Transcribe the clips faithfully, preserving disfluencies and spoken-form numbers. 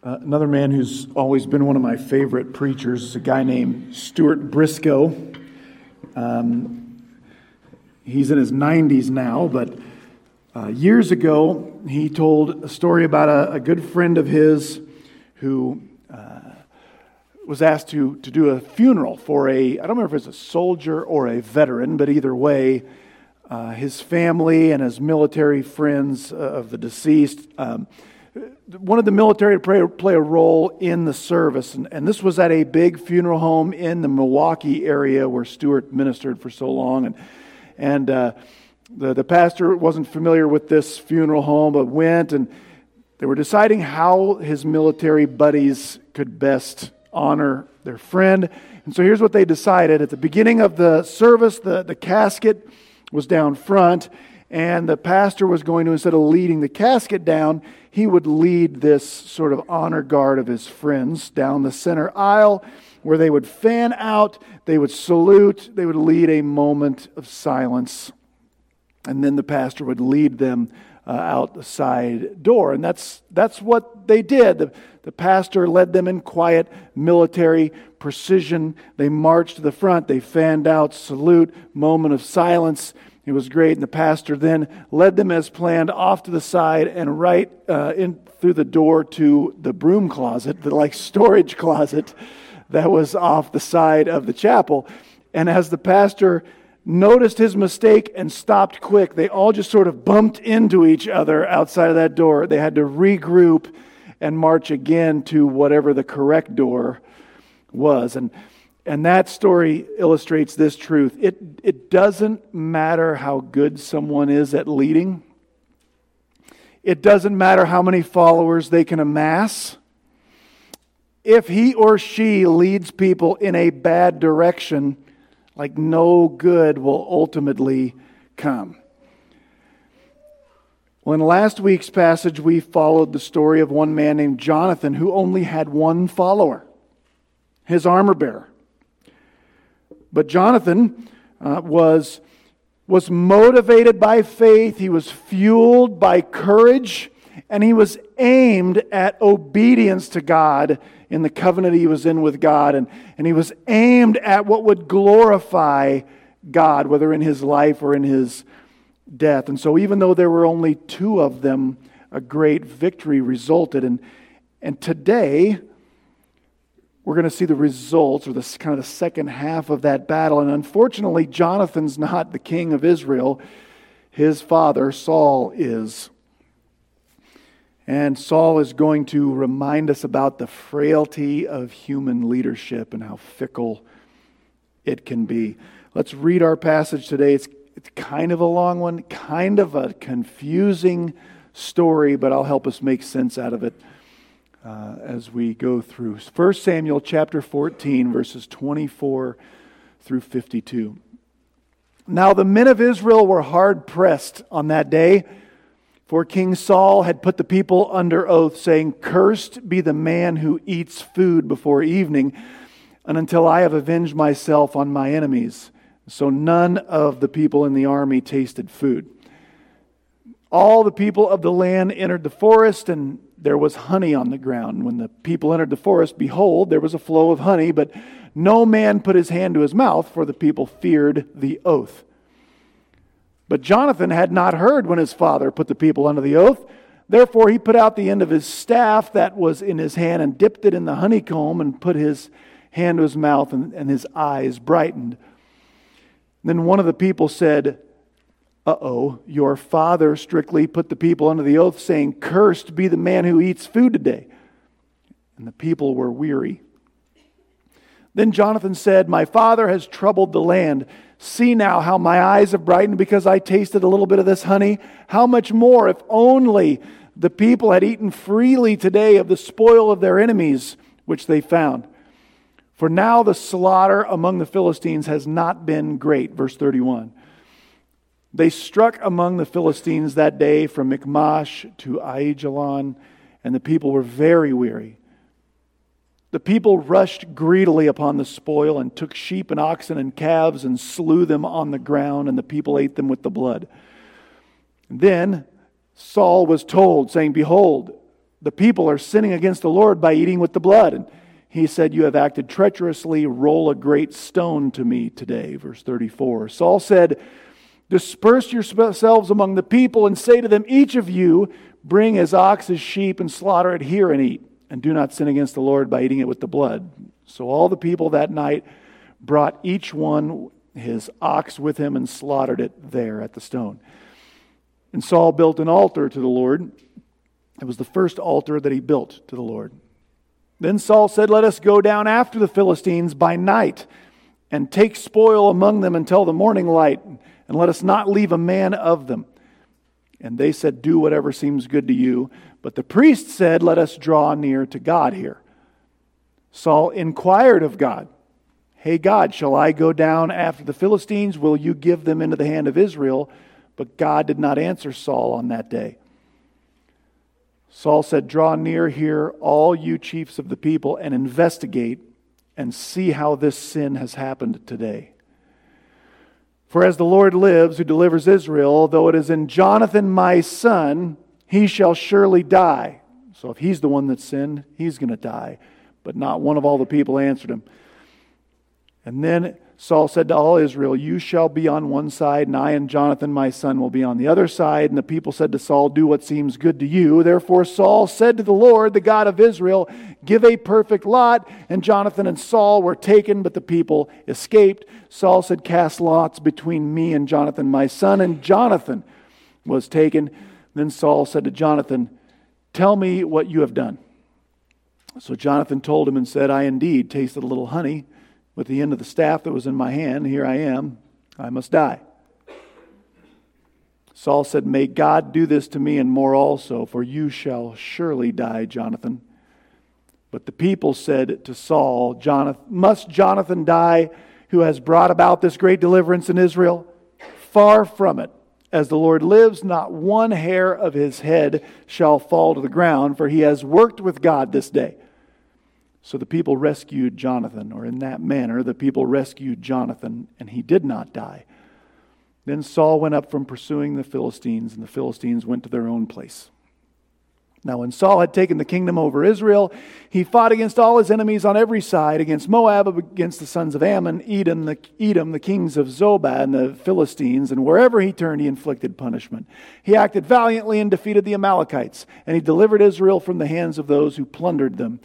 Uh, another man who's always been one of my favorite preachers is a guy named Stuart Briscoe. Um, he's in his nineties now, but uh, years ago, he told a story about a, a good friend of his who uh, was asked to, to do a funeral for a, I don't remember if it's a soldier or a veteran, but either way, uh, his family and his military friends uh, of the deceased um wanted the military to play, play a role in the service. And, and this was at a big funeral home in the Milwaukee area where Stuart ministered for so long. And and uh, the, the pastor wasn't familiar with this funeral home, but went, and they were deciding how his military buddies could best honor their friend. And so here's what they decided. At the beginning of the service, the, the casket was down front, and the pastor was going to, instead of leading the casket down, he would lead this sort of honor guard of his friends down the center aisle where they would fan out, they would salute, they would lead a moment of silence. And then the pastor would lead them uh, out the side door. And that's that's what they did. The, the pastor led them in quiet military precision. They marched to the front, they fanned out, salute, moment of silence. It was great, and the pastor then led them as planned off to the side and right uh, in through the door to the broom closet, the like storage closet that was off the side of the chapel. And as the pastor noticed his mistake and stopped quick, they all just sort of bumped into each other outside of that door. They had to regroup and march again to whatever the correct door was. And And that story illustrates this truth. It it doesn't matter how good someone is at leading. It doesn't matter how many followers they can amass. If he or she leads people in a bad direction, like no good will ultimately come. Well, in last week's passage, we followed the story of one man named Jonathan who only had one follower, his armor bearer. But Jonathan uh, was, was motivated by faith, he was fueled by courage, and he was aimed at obedience to God in the covenant he was in with God, and, and he was aimed at what would glorify God, whether in his life or in his death. And so even though there were only two of them, a great victory resulted. And, and today, we're going to see the results, or this kind of the second half of that battle. And unfortunately, Jonathan's not the king of Israel. His father, Saul, is. And Saul is going to remind us about the frailty of human leadership and how fickle it can be. Let's read our passage today. It's, it's kind of a long one, kind of a confusing story, but I'll help us make sense out of it. Uh, as we go through First Samuel chapter fourteen, verses twenty-four through fifty-two. Now the men of Israel were hard pressed on that day, for King Saul had put the people under oath, saying, "Cursed be the man who eats food before evening, and until I have avenged myself on my enemies." So none of the people in the army tasted food. All the people of the land entered the forest, and there was honey on the ground. When the people entered the forest, behold, there was a flow of honey, but no man put his hand to his mouth, for the people feared the oath. But Jonathan had not heard when his father put the people under the oath. Therefore he put out the end of his staff that was in his hand and dipped it in the honeycomb and put his hand to his mouth, and, and his eyes brightened. Then one of the people said, "Uh-oh, your father strictly put the people under the oath, saying, 'Cursed be the man who eats food today.'" And the people were weary. Then Jonathan said, "My father has troubled the land. See now how my eyes have brightened because I tasted a little bit of this honey. How much more, if only the people had eaten freely today of the spoil of their enemies, which they found. For now the slaughter among the Philistines has not been great." Verse thirty-one. They struck among the Philistines that day from Michmash to Aijalon, and the people were very weary. The people rushed greedily upon the spoil and took sheep and oxen and calves and slew them on the ground, and the people ate them with the blood. Then Saul was told, saying, "Behold, the people are sinning against the Lord by eating with the blood. And he said, you have acted treacherously. Roll a great stone to me today. Verse thirty-four. Saul said, disperse yourselves among the people and say to them, each of you bring his ox, his sheep, and slaughter it here and eat. And do not sin against the Lord by eating it with the blood. So all the people that night brought each one his ox with him and slaughtered it there at the stone. And Saul built an altar to the Lord. It was the first altar that he built to the Lord. Then Saul said, let us go down after the Philistines by night and take spoil among them until the morning light, and let us not leave a man of them. And they said, do whatever seems good to you. But the priest said, let us draw near to God here. Saul inquired of God, hey God, shall I go down after the Philistines? Will you give them into the hand of Israel? But God did not answer Saul on that day. Saul said, draw near here, all you chiefs of the people, and investigate and see how this sin has happened today. For as the Lord lives, who delivers Israel, though it is in Jonathan my son, he shall surely die. So if he's the one that sinned, he's going to die. But not one of all the people answered him. And then Saul said to all Israel, you shall be on one side, and I and Jonathan my son will be on the other side. And the people said to Saul, do what seems good to you. Therefore Saul said to the Lord, the God of Israel, give a perfect lot. And Jonathan and Saul were taken, but the people escaped. Saul said, cast lots between me and Jonathan my son. And Jonathan was taken. Then Saul said to Jonathan, tell me what you have done. So Jonathan told him and said, I indeed tasted a little honey with the end of the staff that was in my hand. Here I am, I must die. Saul said, may God do this to me and more also, for you shall surely die, Jonathan. But the people said to Saul, Jonathan, must Jonathan die, who has brought about this great deliverance in Israel? Far from it. As the Lord lives, not one hair of his head shall fall to the ground, for he has worked with God this day. So the people rescued Jonathan, or in that manner, the people rescued Jonathan, and he did not die. Then Saul went up from pursuing the Philistines, and the Philistines went to their own place. Now when Saul had taken the kingdom over Israel, he fought against all his enemies on every side, against Moab, against the sons of Ammon, Edom, the, Edom, the kings of Zobah, and the Philistines, and wherever he turned, he inflicted punishment. He acted valiantly and defeated the Amalekites, and he delivered Israel from the hands of those who plundered them.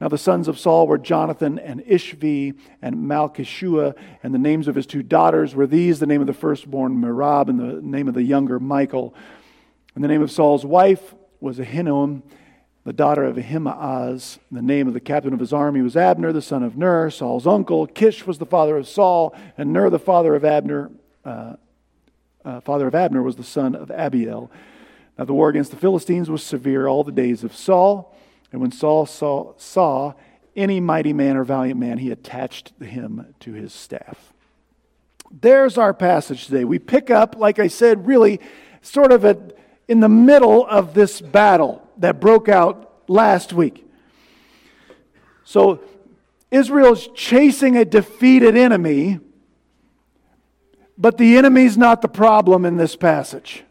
Now the sons of Saul were Jonathan and Ishvi and Malchishua, and the names of his two daughters were these, the name of the firstborn Merab and the name of the younger Michal. And the name of Saul's wife was Ahinoam, the daughter of Ahimaaz. The name of the captain of his army was Abner, the son of Ner, Saul's uncle. Kish was the father of Saul, and Ner, the father of Abner, uh, uh, father of Abner was the son of Abiel. Now the war against the Philistines was severe all the days of Saul. And when Saul saw, saw any mighty man or valiant man, he attached him to his staff. There's our passage today. We pick up, like I said, really sort of a, in the middle of this battle that broke out last week. So Israel's chasing a defeated enemy, but the enemy's not the problem in this passage.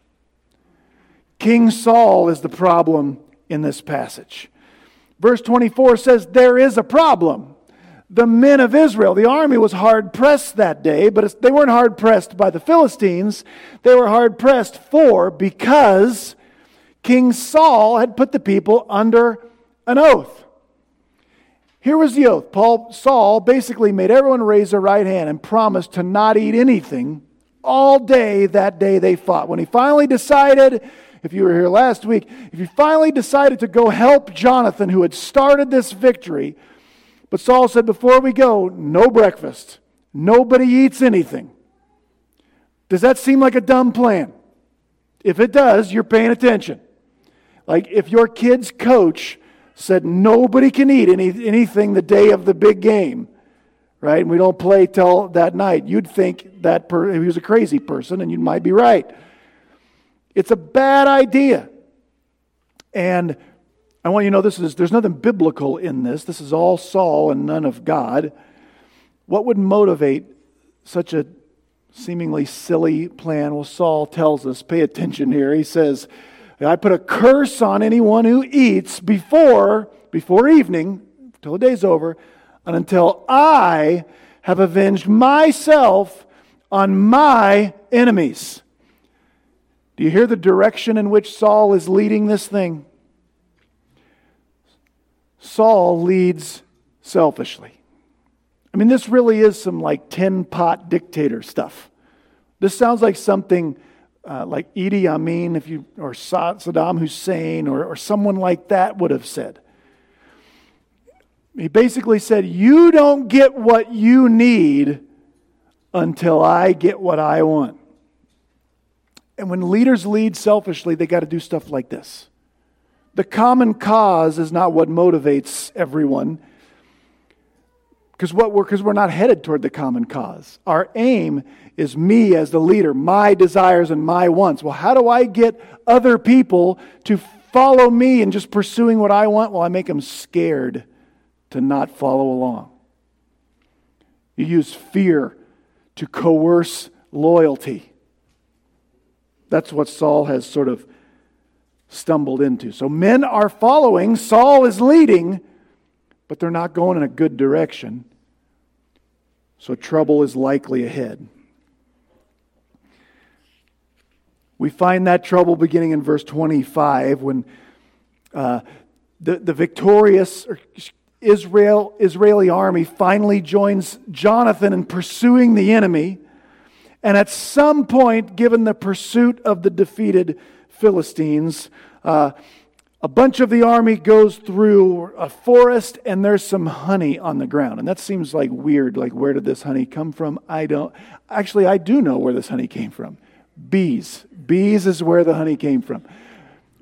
King Saul is the problem in this passage. Verse twenty-four says, there is a problem. The men of Israel, the army was hard-pressed that day, but they weren't hard-pressed by the Philistines. They were hard-pressed for, because King Saul had put the people under an oath. Here was the oath. Paul, Saul basically made everyone raise their right hand and promised to not eat anything all day that day they fought. When he finally decided... If you were here last week, if you finally decided to go help Jonathan, who had started this victory, but Saul said, before we go, no breakfast. Nobody eats anything. Does that seem like a dumb plan? If it does, you're paying attention. Like if your kid's coach said nobody can eat any, anything the day of the big game, right? And we don't play till that night. You'd think that per- he was a crazy person, and you might be right. It's a bad idea. And I want you to know this is there's nothing biblical in this. This is all Saul and none of God. What would motivate such a seemingly silly plan? Well, Saul tells us, pay attention here. He says, And I put a curse on anyone who eats before, before evening, until the day's over, and until I have avenged myself on my enemies. Do you hear the direction in which Saul is leading this thing? Saul leads selfishly. I mean, this really is some like tin-pot dictator stuff. This sounds like something uh, like Idi Amin if you, or Saddam Hussein or, or someone like that would have said. He basically said, you don't get what you need until I get what I want. And when leaders lead selfishly, they got to do stuff like this. The common cause is not what motivates everyone, because what we're because we're not headed toward the common cause. Our aim is me as the leader, my desires and my wants. Well, how do I get other people to follow me in just pursuing what I want? Well, I make them scared to not follow along. You use fear to coerce loyalty. That's what Saul has sort of stumbled into. So men are following, Saul is leading, but they're not going in a good direction. So trouble is likely ahead. We find that trouble beginning in verse twenty-five when uh, the, the victorious Israel Israeli army finally joins Jonathan in pursuing the enemy. And at some point, given the pursuit of the defeated Philistines, uh, a bunch of the army goes through a forest and there's some honey on the ground. And that seems like weird. Like, where did this honey come from? I don't. Actually, I do know where this honey came from. Bees. Bees is where the honey came from.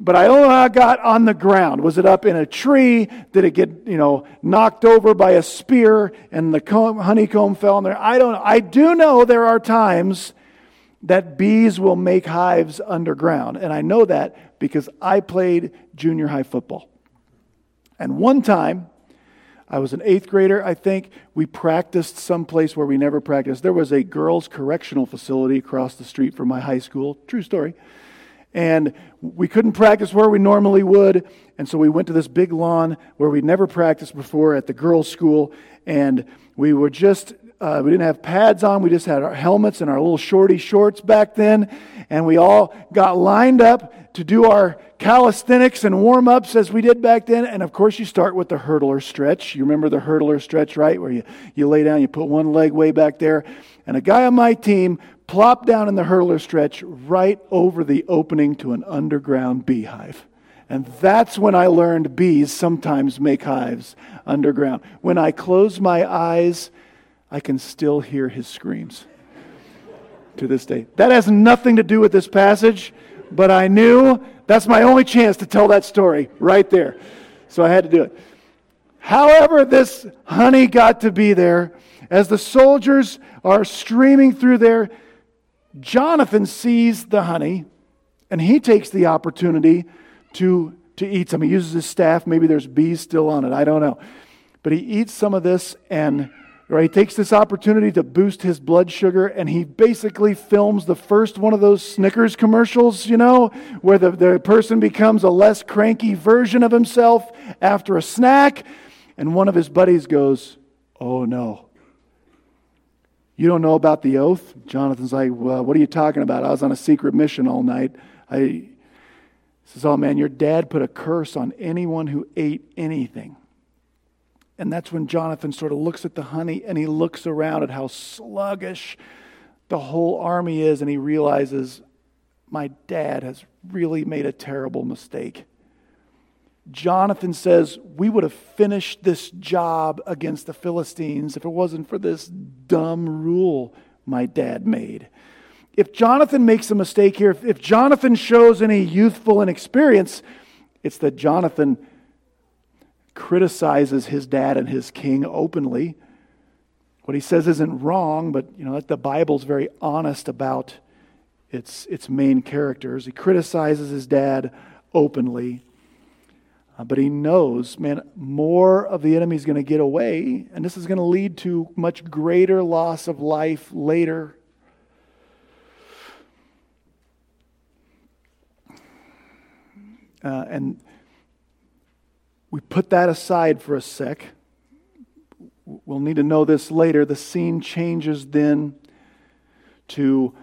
But I don't know how it got on the ground. Was it up in a tree? Did it get, you know, knocked over by a spear and the comb, honeycomb fell in there? I don't know. I do know there are times that bees will make hives underground. And I know that because I played junior high football. And one time, I was an eighth grader, I think. We practiced someplace where we never practiced. There was a girls' correctional facility across the street from my high school. True story. And we couldn't practice where we normally would, and so we went to this big lawn where we'd never practiced before at the girls' school, and we were just, uh, we didn't have pads on, we just had our helmets and our little shorty shorts back then, and we all got lined up to do our calisthenics and warm-ups as we did back then, and of course you start with the hurdler stretch. You remember the hurdler stretch, right, where you, you lay down, you put one leg way back there, and a guy on my team plopped down in the hurdler stretch right over the opening to an underground beehive. And that's when I learned bees sometimes make hives underground. When I close my eyes, I can still hear his screams to this day. That has nothing to do with this passage, but I knew that's my only chance to tell that story right there. So I had to do it. However, this honey got to be there. As the soldiers are streaming through there, Jonathan sees the honey, and he takes the opportunity to, to eat some. He uses his staff. Maybe there's bees still on it. I don't know. But he eats some of this, and or he takes this opportunity to boost his blood sugar, and he basically films the first one of those Snickers commercials, you know, where the, the person becomes a less cranky version of himself after a snack, and one of his buddies goes, "Oh, no. You don't know about the oath?" Jonathan's like, "Well, what are you talking about? I was on a secret mission all night." I he says, "Oh man, your dad put a curse on anyone who ate anything." And that's when Jonathan sort of looks at the honey and he looks around at how sluggish the whole army is, and he realizes, my dad has really made a terrible mistake. Jonathan says, we would have finished this job against the Philistines if it wasn't for this dumb rule my dad made. If Jonathan makes a mistake here, if Jonathan shows any youthful inexperience, it's that Jonathan criticizes his dad and his king openly. What he says isn't wrong, but you know the Bible's very honest about its its main characters. He criticizes his dad openly. Uh, but he knows, man, more of the enemy is going to get away, and this is going to lead to much greater loss of life later. Uh, and we put that aside for a sec. We'll need to know this later. The scene changes then to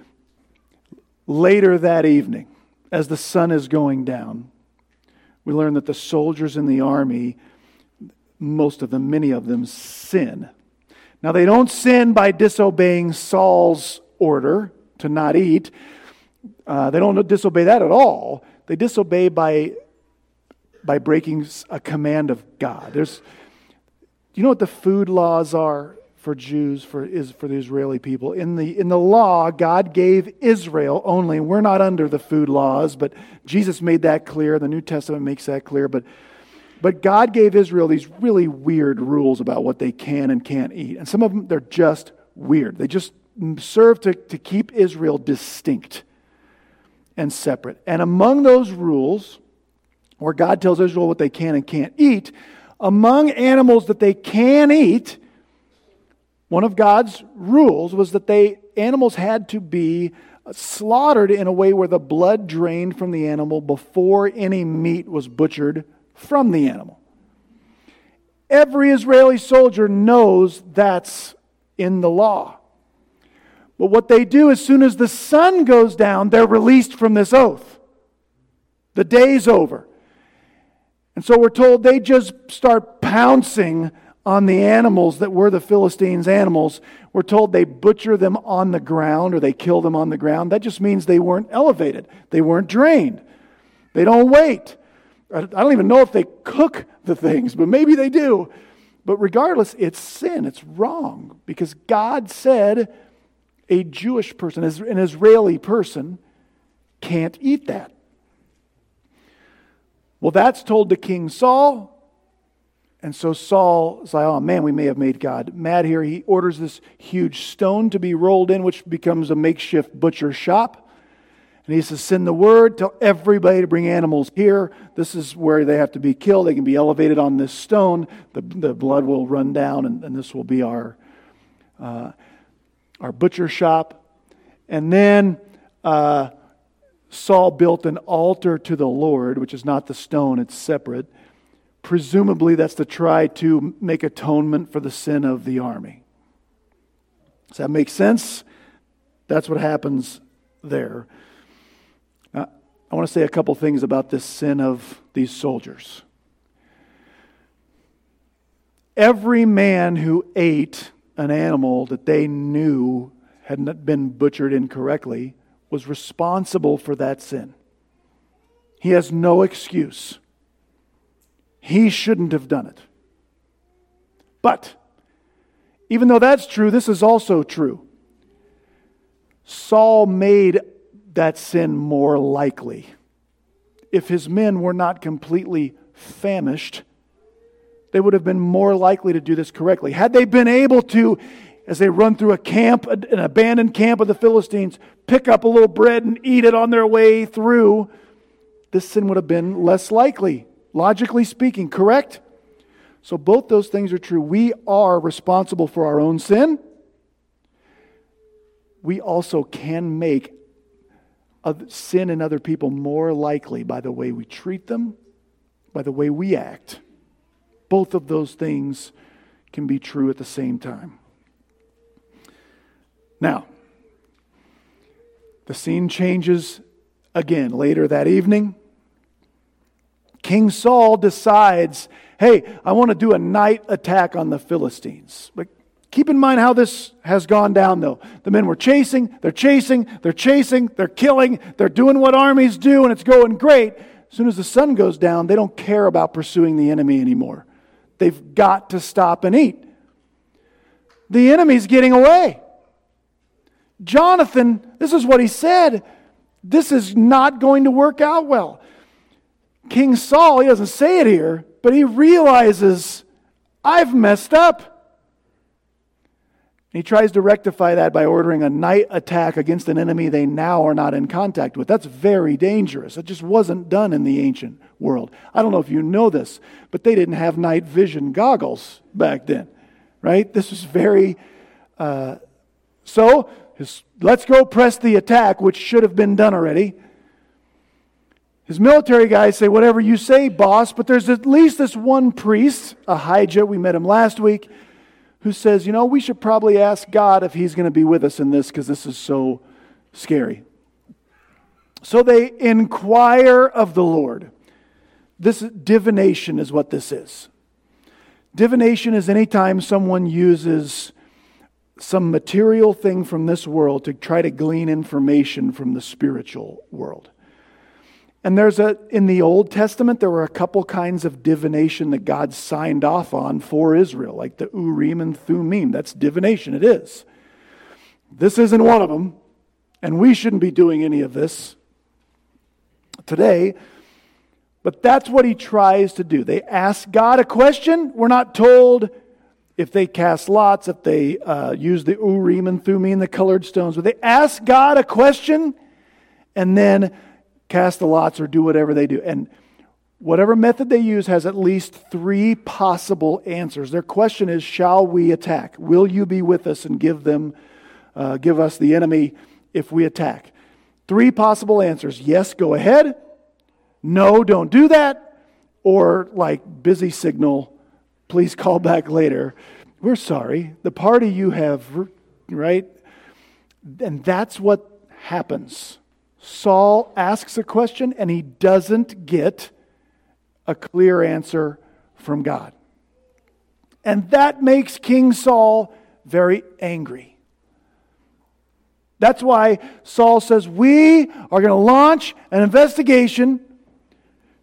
later that evening, as the sun is going down. We learn that the soldiers in the army, most of them, many of them, sin. Now, they don't sin by disobeying Saul's order to not eat. Uh, they don't disobey that at all. They disobey by by breaking a command of God. There's, you know what the food laws are for Jews, for is for the Israeli people? In the in the law, God gave Israel only. We're not under the food laws, but Jesus made that clear. The New Testament makes that clear. But But God gave Israel these really weird rules about what they can and can't eat. And some of them, they're just weird. They just serve to, to keep Israel distinct and separate. And among those rules, where God tells Israel what they can and can't eat, among animals that they can eat, one of God's rules was that they animals had to be slaughtered in a way where the blood drained from the animal before any meat was butchered from the animal. Every Israeli soldier knows that's in the law. But what they do, as soon as the sun goes down, they're released from this oath. The day's over. And so we're told they just start pouncing on the animals that were the Philistines' animals. We're told they butcher them on the ground, or they kill them on the ground. That just means they weren't elevated. They weren't drained. They don't wait. I don't even know if they cook the things, but maybe they do. But regardless, it's sin. It's wrong. Because God said a Jewish person, an Israeli person, can't eat that. Well, that's told to King Saul. And so Saul is like, oh man, we may have made God mad here. He orders this huge stone to be rolled in, which becomes a makeshift butcher shop. And he says, send the word, tell everybody to bring animals here. This is where they have to be killed. They can be elevated on this stone. The, the blood will run down, and, and this will be our uh, our butcher shop. And then uh, Saul built an altar to the Lord, which is not the stone, it's separate. Presumably that's to try to make atonement for the sin of the army. Does that make sense? That's what happens there. I want to say a couple things about this sin of these soldiers. Every man who ate an animal that they knew had not been butchered incorrectly was responsible for that sin. He has no excuse. He shouldn't have done it. But even though that's true, this is also true. Saul made that sin more likely. If his men were not completely famished, they would have been more likely to do this correctly. Had they been able to, as they run through a camp, an abandoned camp of the Philistines, pick up a little bread and eat it on their way through, this sin would have been less likely, logically speaking, correct? So both those things are true. We are responsible for our own sin. We also can make of sin in other people more likely by the way we treat them, by the way we act. Both of those things can be true at the same time. Now, the scene changes again later that evening. King Saul decides, hey, I want to do a night attack on the Philistines. Like, keep in mind how this has gone down, though. The men were chasing, they're chasing, they're chasing, they're killing, they're doing what armies do, and it's going great. As soon as the sun goes down, they don't care about pursuing the enemy anymore. They've got to stop and eat. The enemy's getting away. Jonathan, this is what he said. This is not going to work out well. King Saul, he doesn't say it here, but he realizes, I've messed up. He tries to rectify that by ordering a night attack against an enemy they now are not in contact with. That's very dangerous. It just wasn't done in the ancient world. I don't know if you know this, but they didn't have night vision goggles back then, right? This was very... Uh, so, his, let's go press the attack, which should have been done already. His military guys say, whatever you say, boss. But there's at least this one priest, Ahijah, we met him last week, who says, you know, we should probably ask God if he's going to be with us in this because this is so scary. So they inquire of the Lord. This divination is what this is. Divination is any time someone uses some material thing from this world to try to glean information from the spiritual world. And there's a, in the Old Testament, there were a couple kinds of divination that God signed off on for Israel, like the Urim and Thummim. That's divination, it is. This isn't one of them, and we shouldn't be doing any of this today. But that's what he tries to do. They ask God a question. We're not told if they cast lots, if they uh, use the Urim and Thummim, the colored stones. But they ask God a question, and then cast the lots or do whatever they do. And whatever method they use has at least three possible answers. Their question is, shall we attack? Will you be with us and give them, uh, give us the enemy if we attack? Three possible answers. Yes, go ahead. No, don't do that. Or like busy signal, please call back later. We're sorry. The party you have, right? And that's what happens. Saul asks a question and he doesn't get a clear answer from God. And that makes King Saul very angry. That's why Saul says, we are going to launch an investigation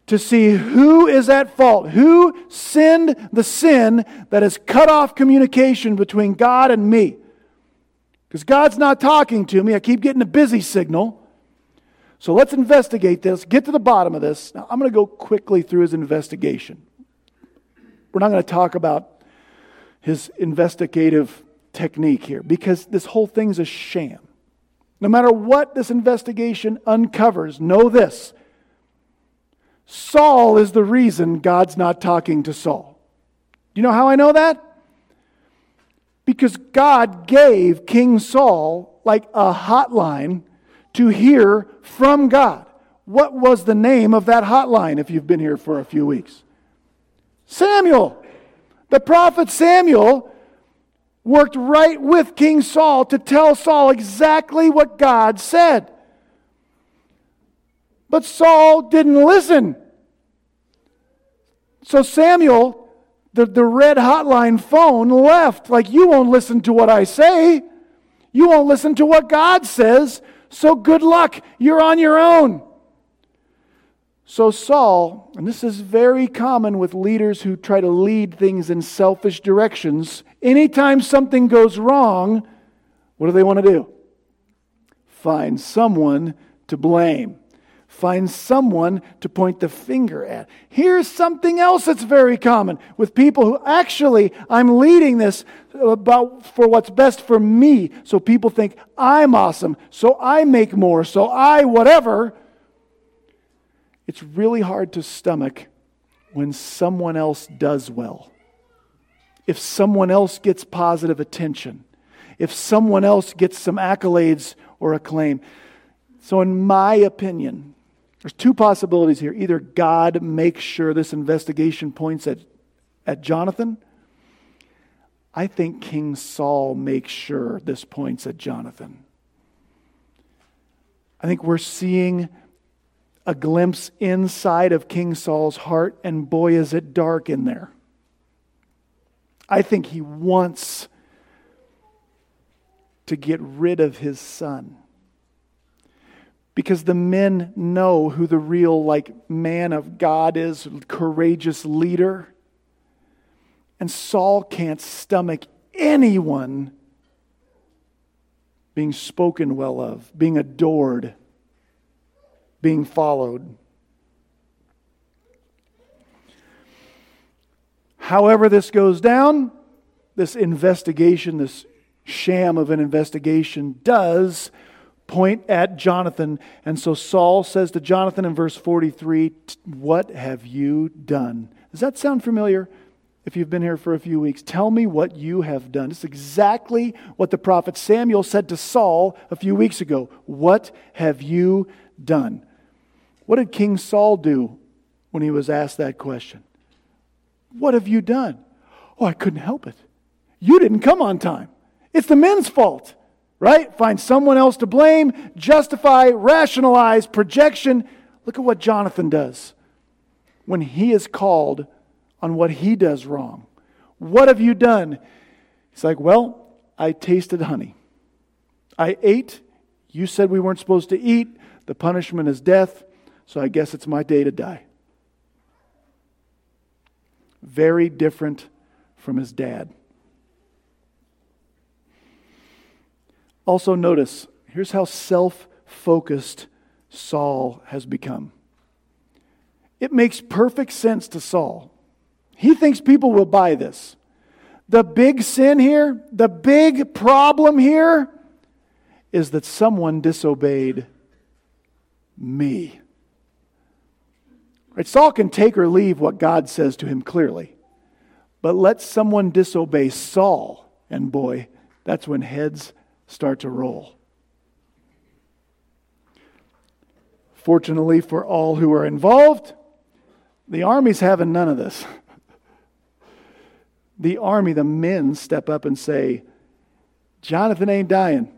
to see who is at fault, who sinned the sin that has cut off communication between God and me. Because God's not talking to me. I keep getting a busy signal. So let's investigate this, get to the bottom of this. Now, I'm going to go quickly through his investigation. We're not going to talk about his investigative technique here because this whole thing's a sham. No matter what this investigation uncovers, know this. Saul is the reason God's not talking to Saul. Do you know how I know that? Because God gave King Saul like a hotline to hear from God. What was the name of that hotline if you've been here for a few weeks? Samuel. The prophet Samuel worked right with King Saul to tell Saul exactly what God said. But Saul didn't listen. So Samuel, the, the red hotline phone, left. Like, you won't listen to what I say. You won't listen to what God says. So good luck. You're on your own. So Saul, and this is very common with leaders who try to lead things in selfish directions. Anytime something goes wrong, what do they want to do? Find someone to blame. Find someone to point the finger at. Here's something else that's very common with people who actually, I'm leading this about for what's best for me. So people think, I'm awesome, so I make more, so I whatever. It's really hard to stomach when someone else does well. If someone else gets positive attention. If someone else gets some accolades or acclaim. So in my opinion, there's two possibilities here. Either God makes sure this investigation points at, at Jonathan. I think King Saul makes sure this points at Jonathan. I think we're seeing a glimpse inside of King Saul's heart, and boy, is it dark in there. I think he wants to get rid of his son. Because the men know who the real, like, man of God is, courageous leader. And Saul can't stomach anyone being spoken well of, being adored, being followed. However this goes down, this investigation, this sham of an investigation does point at Jonathan. And so Saul says to Jonathan in verse forty-three, what have you done? Does that sound familiar? If you've been here for a few weeks, tell me what you have done. It's exactly what the prophet Samuel said to Saul a few weeks ago. What have you done? What did King Saul do when he was asked that question? What have you done? Oh, I couldn't help it. You didn't come on time. It's the men's fault, right? Find someone else to blame, justify, rationalize, projection. Look at what Jonathan does when he is called on what he does wrong. What have you done? He's like, well, I tasted honey. I ate. You said we weren't supposed to eat. The punishment is death. So I guess it's my day to die. Very different from his dad. Also notice, here's how self-focused Saul has become. It makes perfect sense to Saul. He thinks people will buy this. The big sin here, the big problem here, is that someone disobeyed me. Right? Saul can take or leave what God says to him clearly. But let someone disobey Saul, and boy, that's when heads start to roll. Fortunately for all who are involved, the army's having none of this. The army, the men step up and say, Jonathan ain't dying.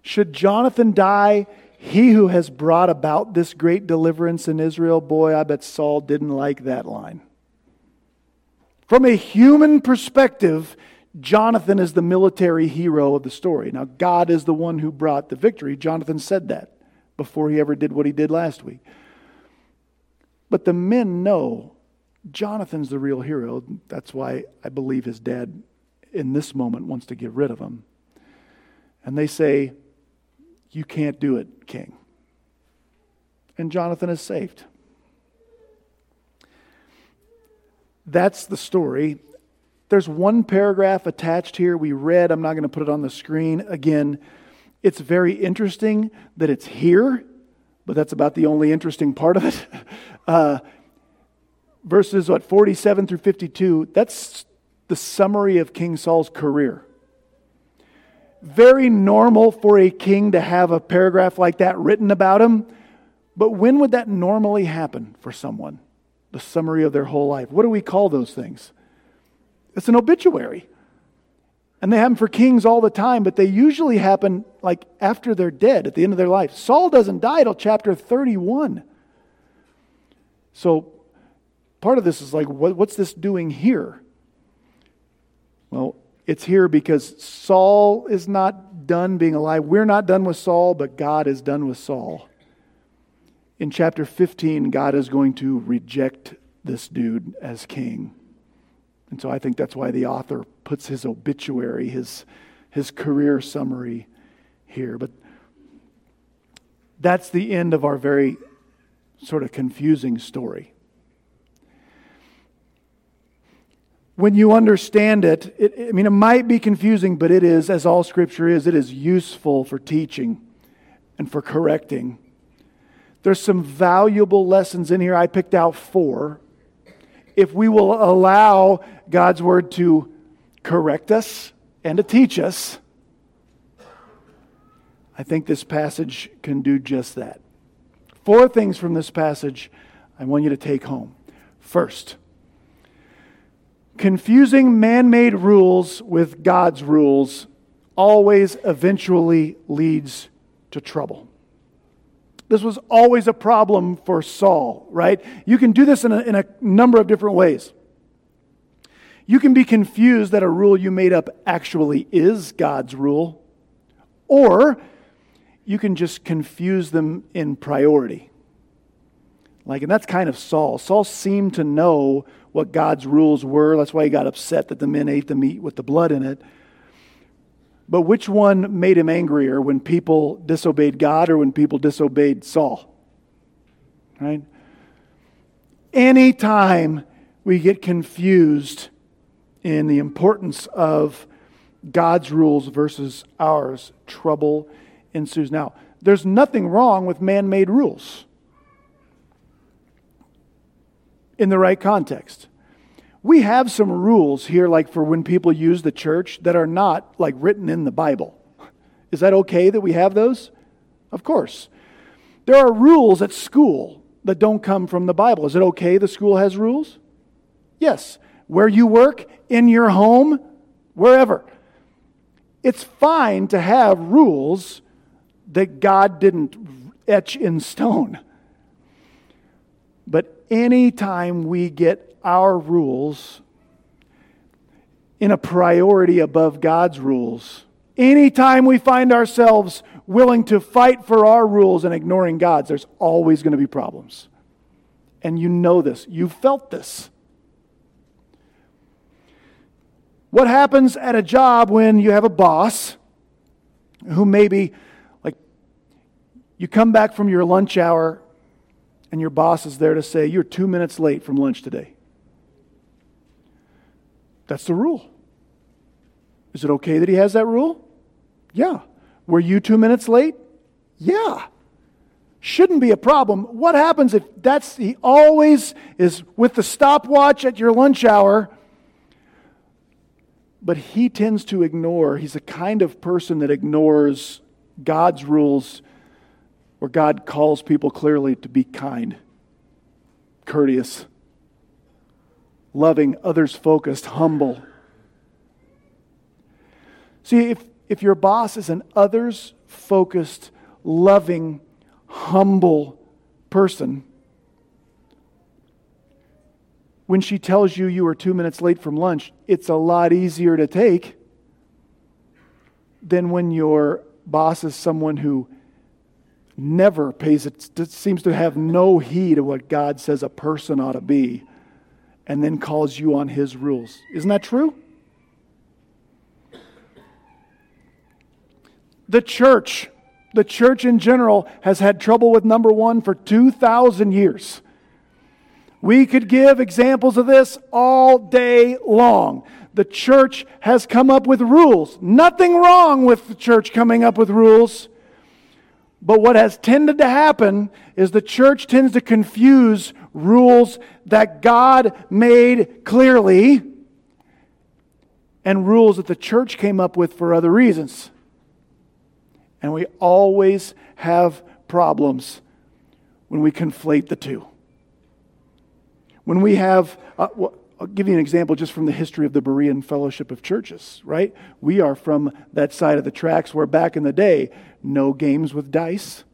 Should Jonathan die, he who has brought about this great deliverance in Israel? Boy, I bet Saul didn't like that line. From a human perspective, Jonathan is the military hero of the story. Now, God is the one who brought the victory. Jonathan said that before he ever did what he did last week. But the men know Jonathan's the real hero. That's why I believe his dad in this moment wants to get rid of him. And they say, you can't do it, King. And Jonathan is saved. That's the story. There's one paragraph attached here we read. I'm not going to put it on the screen again. It's very interesting that it's here, but that's about the only interesting part of it. Uh, verses, what, forty-seven through fifty-two, that's the summary of King Saul's career. Very normal for a king to have a paragraph like that written about him, but when would that normally happen for someone? The summary of their whole life. What do we call those things? It's an obituary. And they happen for kings all the time, but they usually happen like after they're dead, at the end of their life. Saul doesn't die till chapter thirty-one. So part of this is like, what, what's this doing here? Well, it's here because Saul is not done being alive. We're not done with Saul, but God is done with Saul. In chapter fifteen, God is going to reject this dude as king. And so I think that's why the author puts his obituary, his his career summary here. But that's the end of our very sort of confusing story. When you understand it, it, I mean, it might be confusing, but it is, as all Scripture is, it is useful for teaching and for correcting. There's some valuable lessons in here. I picked out four. If we will allow God's Word to correct us and to teach us, I think this passage can do just that. Four things from this passage I want you to take home. First, confusing man-made rules with God's rules always eventually leads to trouble. This was always a problem for Saul, right? You can do this in a, in a number of different ways. You can be confused that a rule you made up actually is God's rule, or you can just confuse them in priority. Like, and that's kind of Saul. Saul seemed to know what God's rules were. That's why he got upset that the men ate the meat with the blood in it. But which one made him angrier, when people disobeyed God or when people disobeyed Saul? Right? Anytime we get confused in the importance of God's rules versus ours, trouble ensues. Now, there's nothing wrong with man-made rules in the right context. We have some rules here, like for when people use the church, that are not like written in the Bible. Is that okay that we have those? Of course. There are rules at school that don't come from the Bible. Is it okay the school has rules? Yes. Where you work, in your home, wherever. It's fine to have rules that God didn't etch in stone. But anytime we get our rules in a priority above God's rules, anytime we find ourselves willing to fight for our rules and ignoring God's, there's always going to be problems. And you know this. You've felt this. What happens at a job when you have a boss who maybe, like, you come back from your lunch hour and your boss is there to say, you're two minutes late from lunch today? That's the rule. Is it okay that he has that rule? Yeah. Were you two minutes late? Yeah. Shouldn't be a problem. What happens if that's he always is with the stopwatch at your lunch hour, but he tends to ignore? He's the kind of person that ignores God's rules, where God calls people clearly to be kind, courteous, loving, others-focused, humble. See, if If your boss is an others-focused, loving, humble person, when she tells you you are two minutes late from lunch, it's a lot easier to take than when your boss is someone who never pays it, seems to have no heed of what God says a person ought to be, and then calls you on his rules. Isn't that true? The church, the church in general, has had trouble with number one for two thousand years. We could give examples of this all day long. The church has come up with rules. Nothing wrong with the church coming up with rules. But what has tended to happen is the church tends to confuse rules that God made clearly and rules that the church came up with for other reasons. And we always have problems when we conflate the two. When we have, uh, well, I'll give you an example just from the history of the Berean Fellowship of Churches, right? We are from that side of the tracks where back in the day, no games with dice,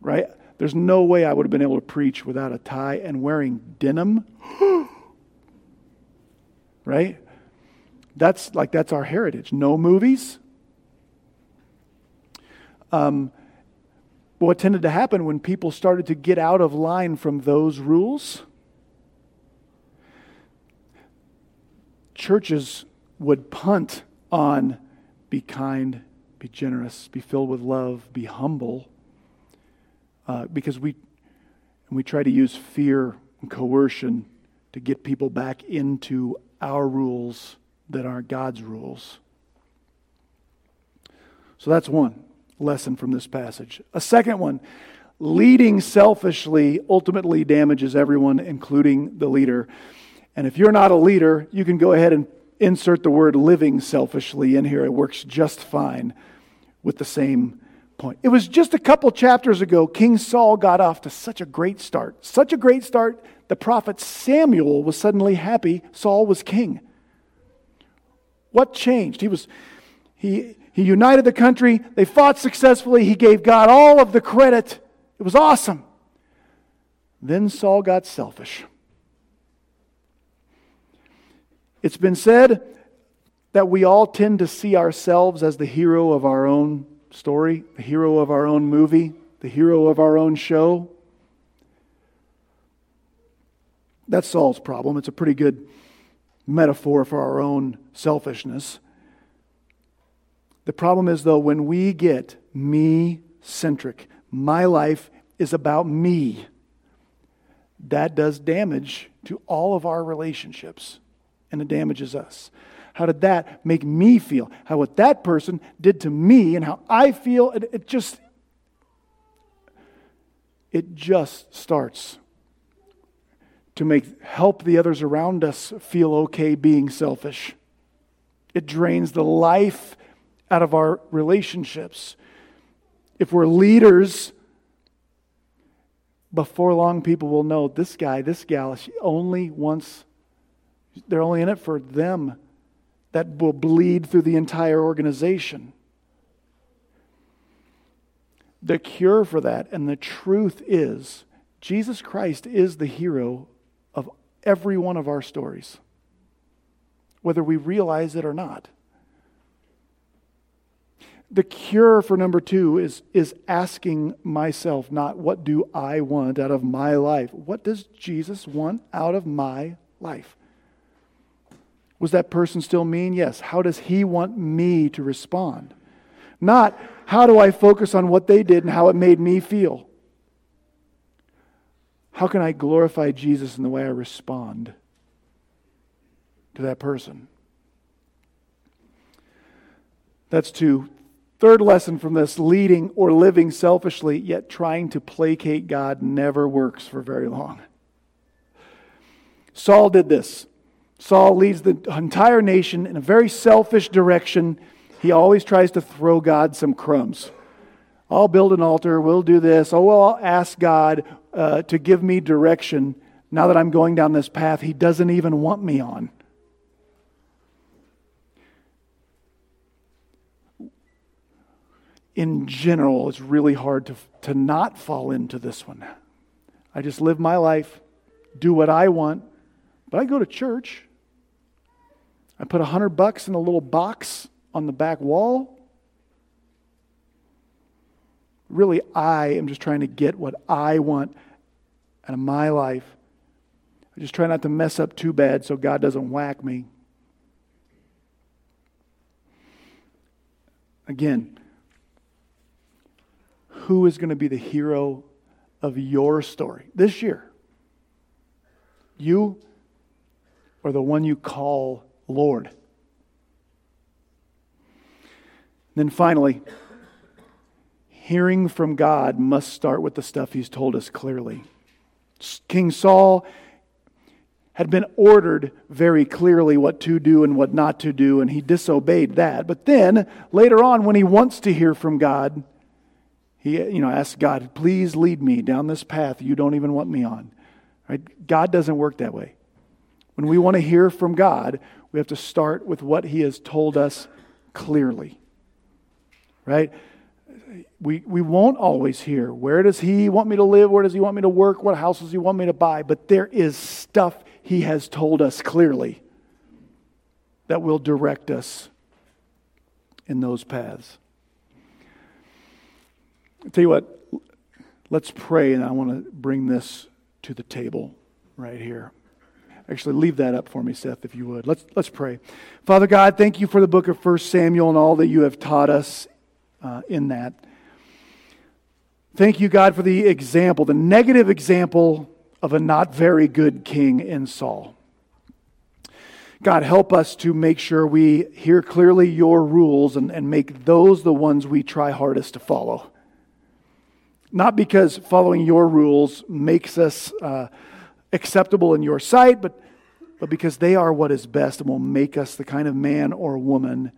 right? There's no way I would have been able to preach without a tie and wearing denim, right? That's like, that's our heritage. No movies. Um, what tended to happen when people started to get out of line from those rules? Churches would punt on be kind, be generous, be filled with love, be humble, uh, because we we try to use fear and coercion to get people back into our rules that aren't God's rules. So that's one lesson from this passage. A second one, leading selfishly ultimately damages everyone, including the leader. And if you're not a leader, you can go ahead and insert the word living selfishly in here. It works just fine with the same point. It was just a couple chapters ago, King Saul got off to such a great start. Such a great start, the prophet Samuel was suddenly happy Saul was king. What changed? He was... He he united the country. They fought successfully. He gave God all of the credit. It was awesome. Then Saul got selfish. It's been said that we all tend to see ourselves as the hero of our own story, the hero of our own movie, the hero of our own show. That's Saul's problem. It's a pretty good metaphor for our own selfishness. The problem is, though, when we get me-centric, my life is about me, that does damage to all of our relationships, and it damages us. How did that make me feel? How what that person did to me and how I feel, it, it just, it just starts to make help the others around us feel okay being selfish. It drains the life out of our relationships. if we're leaders, before long people will know this guy, this gal, she only wants, they're only in it for them. That will bleed through the entire organization. The cure for that, and the truth is, Jesus Christ is the hero of every one of our stories, whether we realize it or not. The cure for number two is, is asking myself, not what do I want out of my life? What does Jesus want out of my life? Was that person still mean? Yes. How does he want me to respond? Not how do I focus on what they did and how it made me feel? How can I glorify Jesus in the way I respond to that person? That's two. Third lesson from this, leading or living selfishly, yet trying to placate God never works for very long. Saul did this. Saul leads the entire nation in a very selfish direction. He always tries to throw God some crumbs. I'll build an altar. We'll do this. Oh, well, I'll ask God uh, to give me direction now that I'm going down this path he doesn't even want me on. In general, it's really hard to, to not fall into this one. I just live my life, do what I want, but I go to church. I put a hundred bucks in a little box on the back wall. Really, I am just trying to get what I want out of my life. I just try not to mess up too bad so God doesn't whack me. Again, who is going to be the hero of your story this year? You or the one you call Lord? Then finally, hearing from God must start with the stuff he's told us clearly. King Saul had been ordered very clearly what to do and what not to do, and he disobeyed that. But then, later on, when he wants to hear from God, he, you know, asks God, please lead me down this path you don't even want me on. Right? God doesn't work that way. When we want to hear from God, we have to start with what he has told us clearly. Right? We we won't always hear, where does he want me to live? Where does he want me to work? What house does he want me to buy? But there is stuff he has told us clearly that will direct us in those paths. I'll tell you what, let's pray, and I want to bring this to the table right here. Actually, leave that up for me, Seth, if you would. Let's let's pray. Father God, thank you for the book of First Samuel and all that you have taught us Uh, in that. Thank you, God, for the example, the negative example of a not very good king in Saul. God, help us to make sure we hear clearly your rules and, and make those the ones we try hardest to follow. Not because following your rules makes us uh, acceptable in your sight, but, but because they are what is best and will make us the kind of man or woman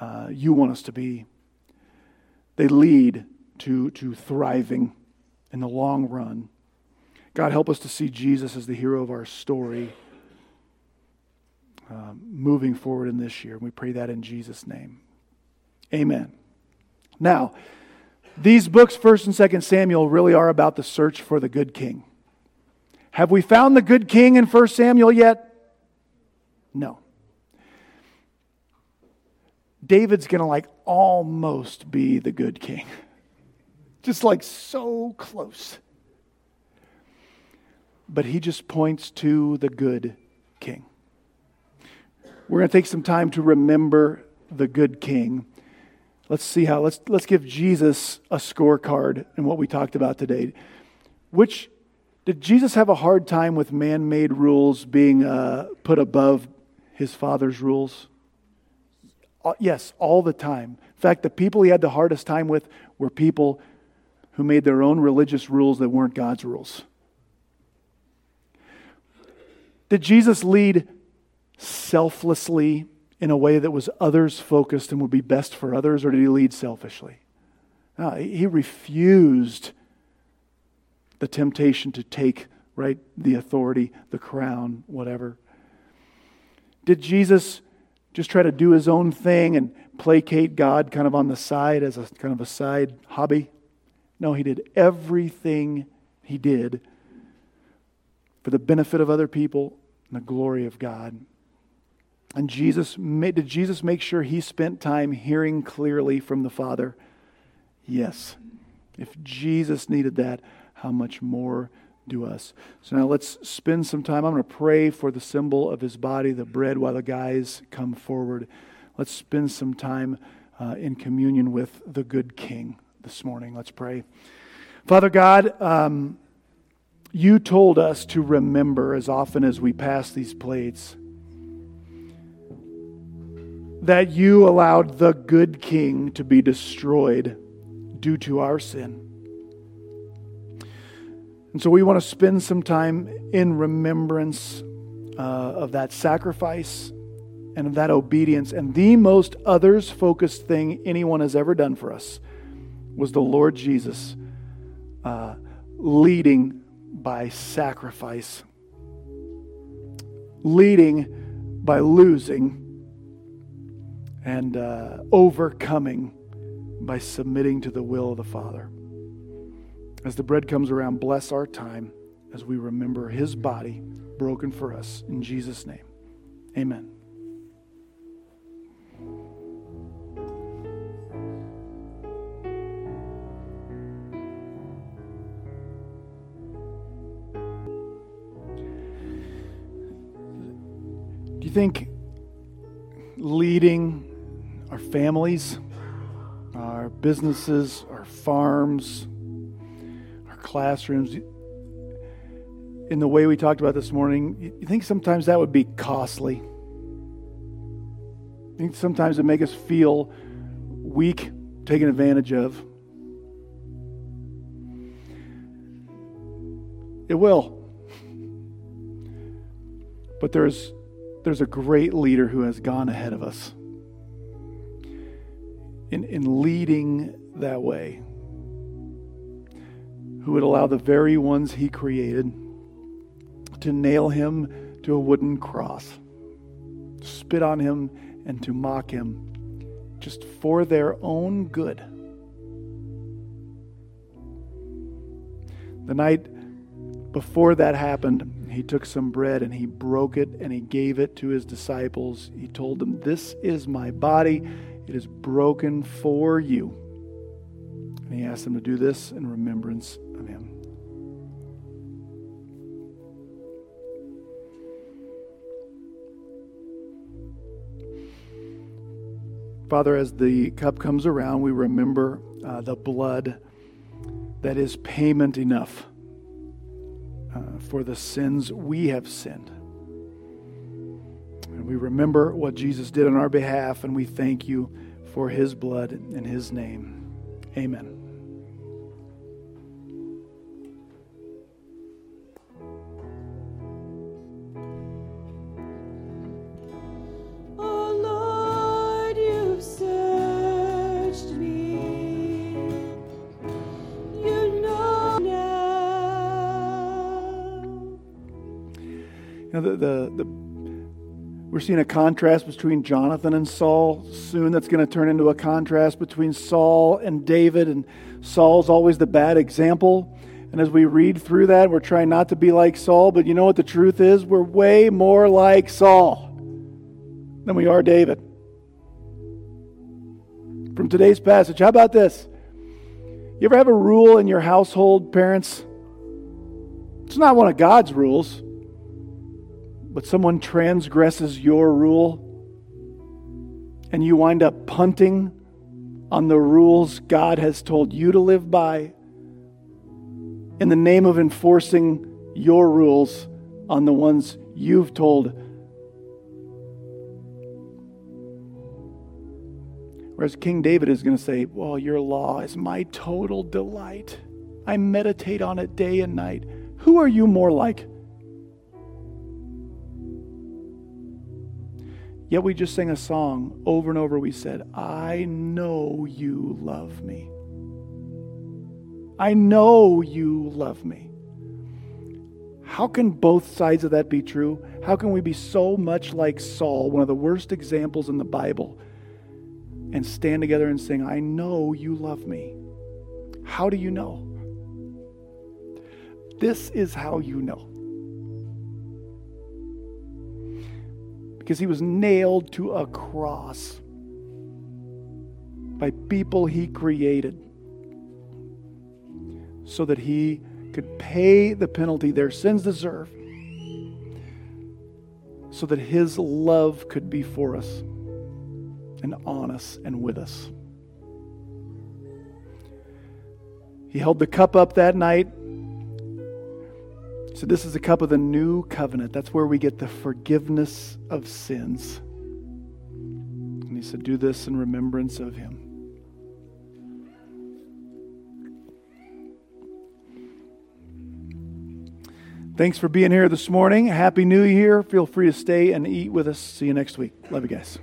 uh, you want us to be. They lead to, to thriving in the long run. God, help us to see Jesus as the hero of our story uh, moving forward in this year. We pray that in Jesus' name. Amen. Now, these books, First and Second Samuel, really are about the search for the good king. Have we found the good king in First Samuel yet? No. David's going to like almost be the good king. Just like so close. But he just points to the good king. We're going to take some time to remember the good king. Let's see how, let's let's give Jesus a scorecard in what we talked about today. Which, did Jesus have a hard time with man-made rules being uh, put above his Father's rules? Yes, all the time. In fact, the people he had the hardest time with were people who made their own religious rules that weren't God's rules. Did Jesus lead selflessly in a way that was others-focused and would be best for others, or did he lead selfishly? No, he refused the temptation to take, right, the authority, the crown, whatever. Did Jesus just try to do his own thing and placate God kind of on the side as a kind of a side hobby? No, he did everything he did for the benefit of other people and the glory of God. And Jesus made, did Jesus make sure he spent time hearing clearly from the Father? Yes. If Jesus needed that, how much more do us? So now let's spend some time. I'm going to pray for the symbol of his body, the bread, while the guys come forward. Let's spend some time uh, in communion with the good King this morning. Let's pray. Father God, um, you told us to remember as often as we pass these plates that you allowed the good King to be destroyed due to our sin. And so we want to spend some time in remembrance uh, of that sacrifice and of that obedience. And the most others-focused thing anyone has ever done for us was the Lord Jesus uh, leading by sacrifice, leading by losing, and uh, overcoming by submitting to the will of the Father. As the bread comes around, bless our time as we remember his body broken for us. In Jesus' name, amen. Do you think leading our families, our businesses, our farms, our classrooms, in the way we talked about this morning, you think sometimes that would be costly? You think sometimes it make us feel weak, taken advantage of? It will. But there's there's a great leader who has gone ahead of us in, in leading that way, who would allow the very ones he created to nail him to a wooden cross, spit on him, and to mock him just for their own good. The night before that happened, he took some bread and he broke it and he gave it to his disciples. He told them, "This is my body. It is broken for you." And he asked them to do this in remembrance of him. Father, as the cup comes around, we remember uh, the blood that is payment enough Uh, for the sins we have sinned. And we remember what Jesus did on our behalf, and we thank you for his blood in his name. Amen. The, the, the, we're seeing a contrast between Jonathan and Saul. Soon that's going to turn into a contrast between Saul and David, and Saul's always the bad example. And as we read through that, we're trying not to be like Saul, but you know what the truth is? We're way more like Saul than we are David. From today's passage, how about this? You ever have a rule in your household, parents? It's not one of God's rules, but someone transgresses your rule and you wind up punting on the rules God has told you to live by in the name of enforcing your rules on the ones you've told. Whereas King David is going to say, "Well, your law is my total delight. I meditate on it day and night." Who are you more like? Yet we just sang a song over and over. We said, "I know you love me." I know you love me. How can both sides of that be true? How can we be so much like Saul, one of the worst examples in the Bible, and stand together and sing, I know you love me? How do you know? This is how you know. Because he was nailed to a cross by people he created so that he could pay the penalty their sins deserve, so that his love could be for us and on us and with us. He held the cup up that night. So this is the cup of the new covenant. That's where we get the forgiveness of sins. And he said, do this in remembrance of him. Thanks for being here this morning. Happy New Year. Feel free to stay and eat with us. See you next week. Love you guys.